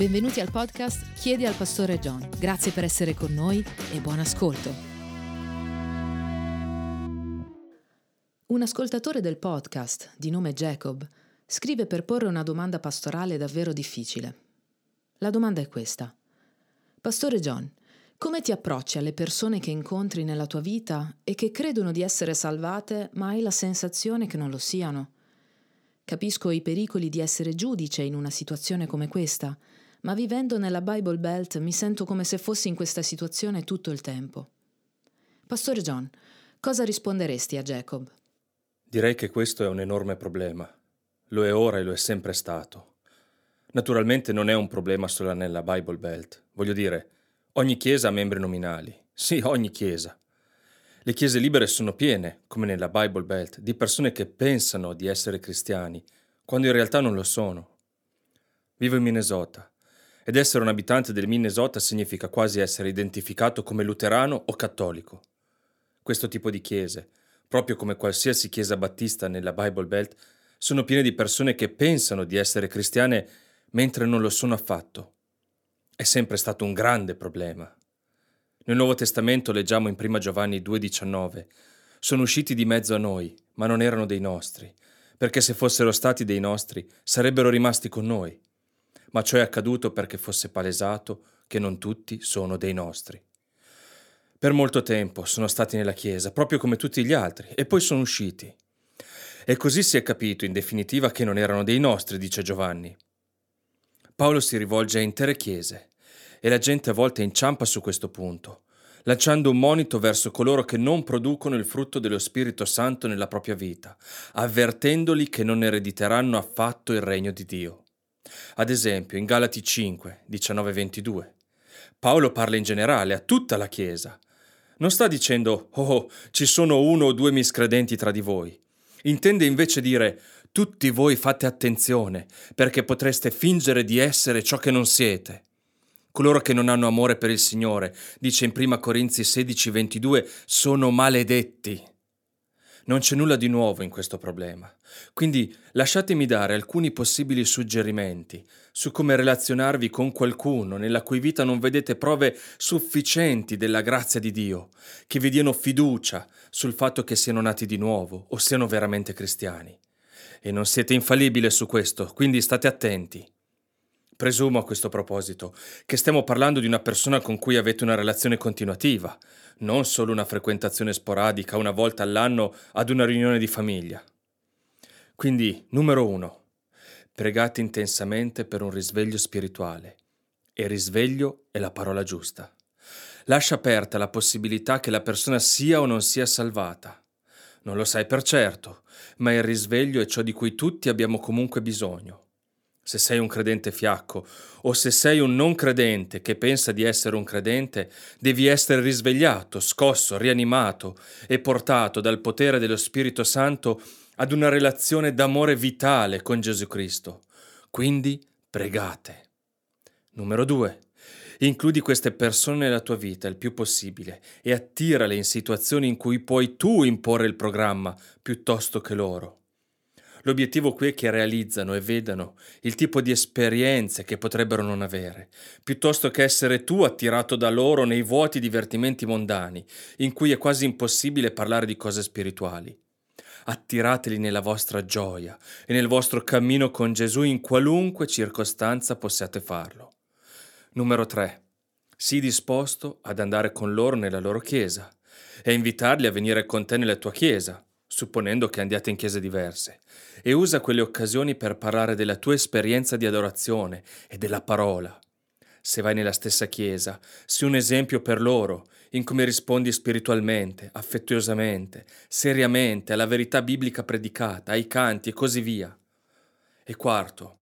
Benvenuti al podcast Chiedi al Pastore John. Grazie per essere con noi e buon ascolto. Un ascoltatore del podcast, di nome Jacob, scrive per porre una domanda pastorale davvero difficile. La domanda è questa: Pastore John, come ti approcci alle persone che incontri nella tua vita e che credono di essere salvate, ma hai la sensazione che non lo siano? Capisco i pericoli di essere giudice in una situazione come questa, ma vivendo nella Bible Belt mi sento come se fossi in questa situazione tutto il tempo. Pastore John, cosa risponderesti a Jacob? Direi che questo è un enorme problema. Lo è ora e lo è sempre stato. Naturalmente non è un problema solo nella Bible Belt. Voglio dire, ogni chiesa ha membri nominali. Sì, ogni chiesa. Le chiese libere sono piene, come nella Bible Belt, di persone che pensano di essere cristiani, quando in realtà non lo sono. Vivo in Minnesota, ed essere un abitante del Minnesota significa quasi essere identificato come luterano o cattolico. Questo tipo di chiese, proprio come qualsiasi chiesa battista nella Bible Belt, sono piene di persone che pensano di essere cristiane mentre non lo sono affatto. È sempre stato un grande problema. Nel Nuovo Testamento leggiamo in Prima Giovanni 2,19: «Sono usciti di mezzo a noi, ma non erano dei nostri, perché se fossero stati dei nostri sarebbero rimasti con noi. Ma ciò è accaduto perché fosse palesato che non tutti sono dei nostri». Per molto tempo sono stati nella Chiesa, proprio come tutti gli altri, e poi sono usciti. E così si è capito, in definitiva, che non erano dei nostri, dice Giovanni. Paolo si rivolge a intere chiese, e la gente a volte inciampa su questo punto, lanciando un monito verso coloro che non producono il frutto dello Spirito Santo nella propria vita, avvertendoli che non erediteranno affatto il regno di Dio. Ad esempio, in Galati 5, 19-22, Paolo parla in generale a tutta la Chiesa. Non sta dicendo «Oh, ci sono uno o due miscredenti tra di voi». Intende invece dire: tutti voi fate attenzione, perché potreste fingere di essere ciò che non siete. Coloro che non hanno amore per il Signore, dice in Prima Corinzi 16:22, sono maledetti. Non c'è nulla di nuovo in questo problema. Quindi lasciatemi dare alcuni possibili suggerimenti su come relazionarvi con qualcuno nella cui vita non vedete prove sufficienti della grazia di Dio, che vi diano fiducia sul fatto che siano nati di nuovo o siano veramente cristiani. E non siete infallibili su questo, quindi state attenti. Presumo a questo proposito che stiamo parlando di una persona con cui avete una relazione continuativa, non solo una frequentazione sporadica una volta all'anno ad una riunione di famiglia. Quindi, numero 1, pregate intensamente per un risveglio spirituale. E risveglio è la parola giusta. Lascia aperta la possibilità che la persona sia o non sia salvata. Non lo sai per certo, ma il risveglio è ciò di cui tutti abbiamo comunque bisogno. Se sei un credente fiacco o se sei un non credente che pensa di essere un credente, devi essere risvegliato, scosso, rianimato e portato dal potere dello Spirito Santo ad una relazione d'amore vitale con Gesù Cristo. Quindi pregate. Numero 2. Includi queste persone nella tua vita il più possibile e attirale in situazioni in cui puoi tu imporre il programma piuttosto che loro. L'obiettivo qui è che realizzano e vedano il tipo di esperienze che potrebbero non avere, piuttosto che essere tu attirato da loro nei vuoti divertimenti mondani, in cui è quasi impossibile parlare di cose spirituali. Attirateli nella vostra gioia e nel vostro cammino con Gesù in qualunque circostanza possiate farlo. Numero 3. Sii disposto ad andare con loro nella loro chiesa e invitarli a venire con te nella tua chiesa, supponendo che andiate in chiese diverse, e usa quelle occasioni per parlare della tua esperienza di adorazione e della parola. Se vai nella stessa chiesa, sii un esempio per loro in come rispondi spiritualmente, affettuosamente, seriamente alla verità biblica predicata, ai canti e così via. E 4,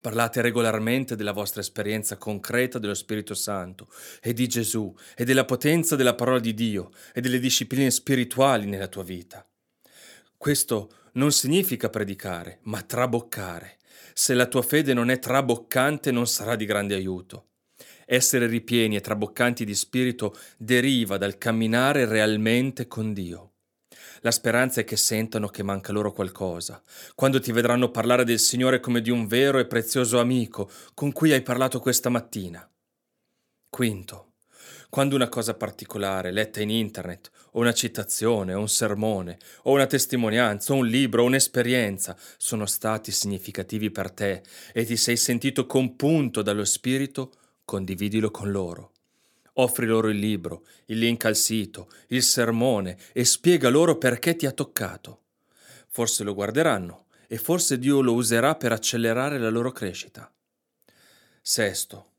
parlate regolarmente della vostra esperienza concreta dello Spirito Santo e di Gesù e della potenza della parola di Dio e delle discipline spirituali nella tua vita. Questo non significa predicare, ma traboccare. Se la tua fede non è traboccante, non sarà di grande aiuto. Essere ripieni e traboccanti di spirito deriva dal camminare realmente con Dio. La speranza è che sentano che manca loro qualcosa. Quando ti vedranno parlare del Signore come di un vero e prezioso amico con cui hai parlato questa mattina. Quinto, quando una cosa particolare, letta in internet, o una citazione, o un sermone, o una testimonianza, o un libro, o un'esperienza, sono stati significativi per te e ti sei sentito compunto dallo Spirito, condividilo con loro. Offri loro il libro, il link al sito, il sermone e spiega loro perché ti ha toccato. Forse lo guarderanno e forse Dio lo userà per accelerare la loro crescita. Sesto,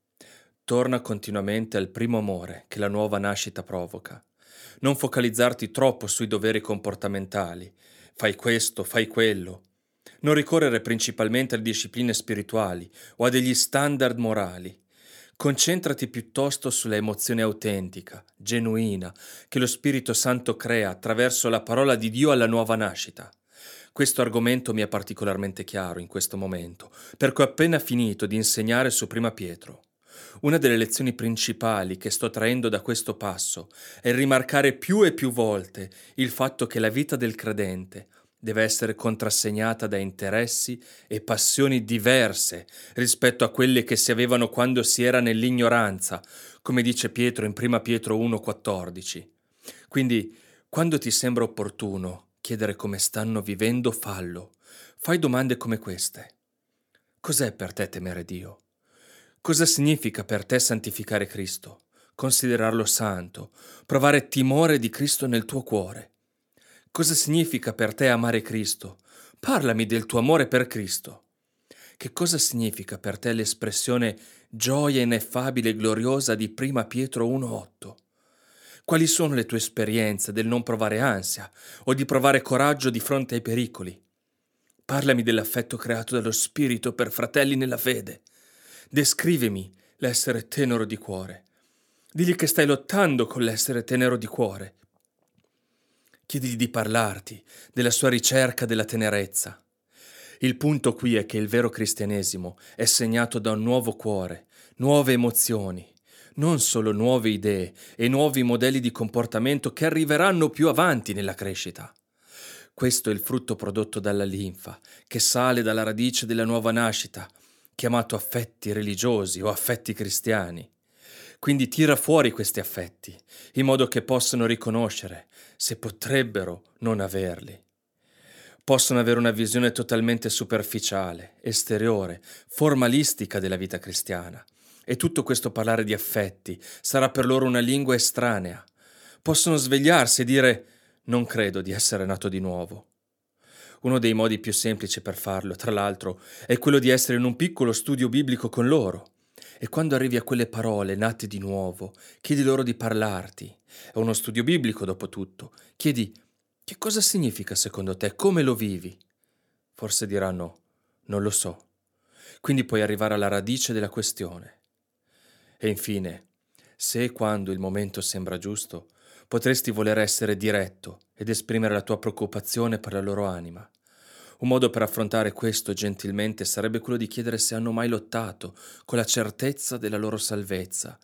torna continuamente al primo amore che la nuova nascita provoca. Non focalizzarti troppo sui doveri comportamentali. Fai questo, fai quello. Non ricorrere principalmente alle discipline spirituali o a degli standard morali. Concentrati piuttosto sulla emozione autentica, genuina, che lo Spirito Santo crea attraverso la parola di Dio alla nuova nascita. Questo argomento mi è particolarmente chiaro in questo momento, perché ho appena finito di insegnare su Prima Pietro. Una delle lezioni principali che sto traendo da questo passo è rimarcare più e più volte il fatto che la vita del credente deve essere contrassegnata da interessi e passioni diverse rispetto a quelle che si avevano quando si era nell'ignoranza, come dice Pietro in 1 Pietro 1,14. Quindi, quando ti sembra opportuno chiedere come stanno vivendo, fallo. Fai domande come queste. Cos'è per te temere Dio? Cosa significa per te santificare Cristo? Considerarlo santo? Provare timore di Cristo nel tuo cuore? Cosa significa per te amare Cristo? Parlami del tuo amore per Cristo. Che cosa significa per te l'espressione gioia ineffabile e gloriosa di 1 Pietro 1,8? Quali sono le tue esperienze del non provare ansia o di provare coraggio di fronte ai pericoli? Parlami dell'affetto creato dallo Spirito per fratelli nella fede. Descrivimi l'essere tenero di cuore. Digli che stai lottando con l'essere tenero di cuore. Chiedigli di parlarti della sua ricerca della tenerezza. Il punto qui è che il vero cristianesimo è segnato da un nuovo cuore, nuove emozioni, non solo nuove idee e nuovi modelli di comportamento che arriveranno più avanti nella crescita. Questo è il frutto prodotto dalla linfa, che sale dalla radice della nuova nascita, chiamato affetti religiosi o affetti cristiani. Quindi tira fuori questi affetti, in modo che possano riconoscere, se potrebbero non averli. Possono avere una visione totalmente superficiale, esteriore, formalistica della vita cristiana. E tutto questo parlare di affetti sarà per loro una lingua estranea. Possono svegliarsi e dire «Non credo di essere nato di nuovo». Uno dei modi più semplici per farlo, tra l'altro, è quello di essere in un piccolo studio biblico con loro. E quando arrivi a quelle parole nate di nuovo, chiedi loro di parlarti. È uno studio biblico, dopo tutto. Chiedi, che cosa significa secondo te? Come lo vivi? Forse diranno, non lo so. Quindi puoi arrivare alla radice della questione. E infine, se e quando il momento sembra giusto, potresti voler essere diretto ed esprimere la tua preoccupazione per la loro anima. Un modo per affrontare questo gentilmente sarebbe quello di chiedere se hanno mai lottato con la certezza della loro salvezza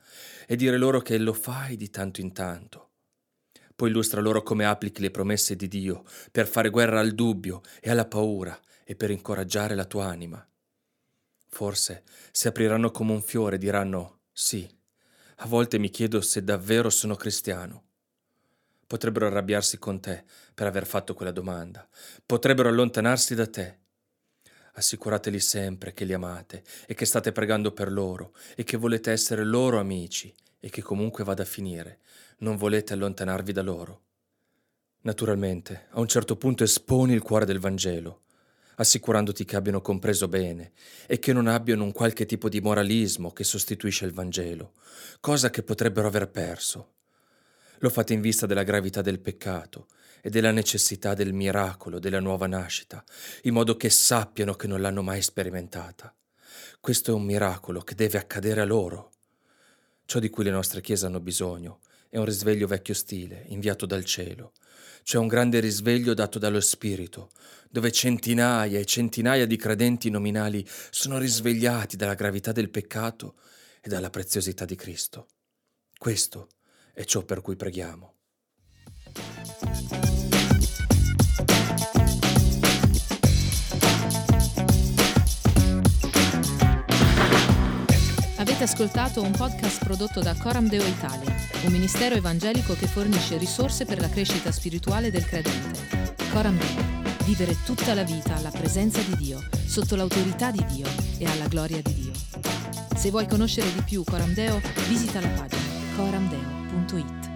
e dire loro che lo fai di tanto in tanto. Poi illustra loro come applichi le promesse di Dio per fare guerra al dubbio e alla paura e per incoraggiare la tua anima. Forse si apriranno come un fiore e diranno «Sì, a volte mi chiedo se davvero sono cristiano». Potrebbero arrabbiarsi con te per aver fatto quella domanda. Potrebbero allontanarsi da te. Assicurateli sempre che li amate e che state pregando per loro e che volete essere loro amici e che comunque vada a finire. Non volete allontanarvi da loro. Naturalmente, a un certo punto esponi il cuore del Vangelo, assicurandoti che abbiano compreso bene e che non abbiano un qualche tipo di moralismo che sostituisce il Vangelo, cosa che potrebbero aver perso. Lo fate in vista della gravità del peccato e della necessità del miracolo della nuova nascita, in modo che sappiano che non l'hanno mai sperimentata. Questo è un miracolo che deve accadere a loro. Ciò di cui le nostre chiese hanno bisogno è un risveglio vecchio stile, inviato dal cielo, cioè un grande risveglio dato dallo Spirito, dove centinaia e centinaia di credenti nominali sono risvegliati dalla gravità del peccato e dalla preziosità di Cristo. Questo è ciò per cui preghiamo. Avete ascoltato un podcast prodotto da Coram Deo Italia, un ministero evangelico che fornisce risorse per la crescita spirituale del credente. Coram Deo, vivere tutta la vita alla presenza di Dio, sotto l'autorità di Dio e alla gloria di Dio. Se vuoi conoscere di più Coram Deo, visita la pagina coramdeo.it.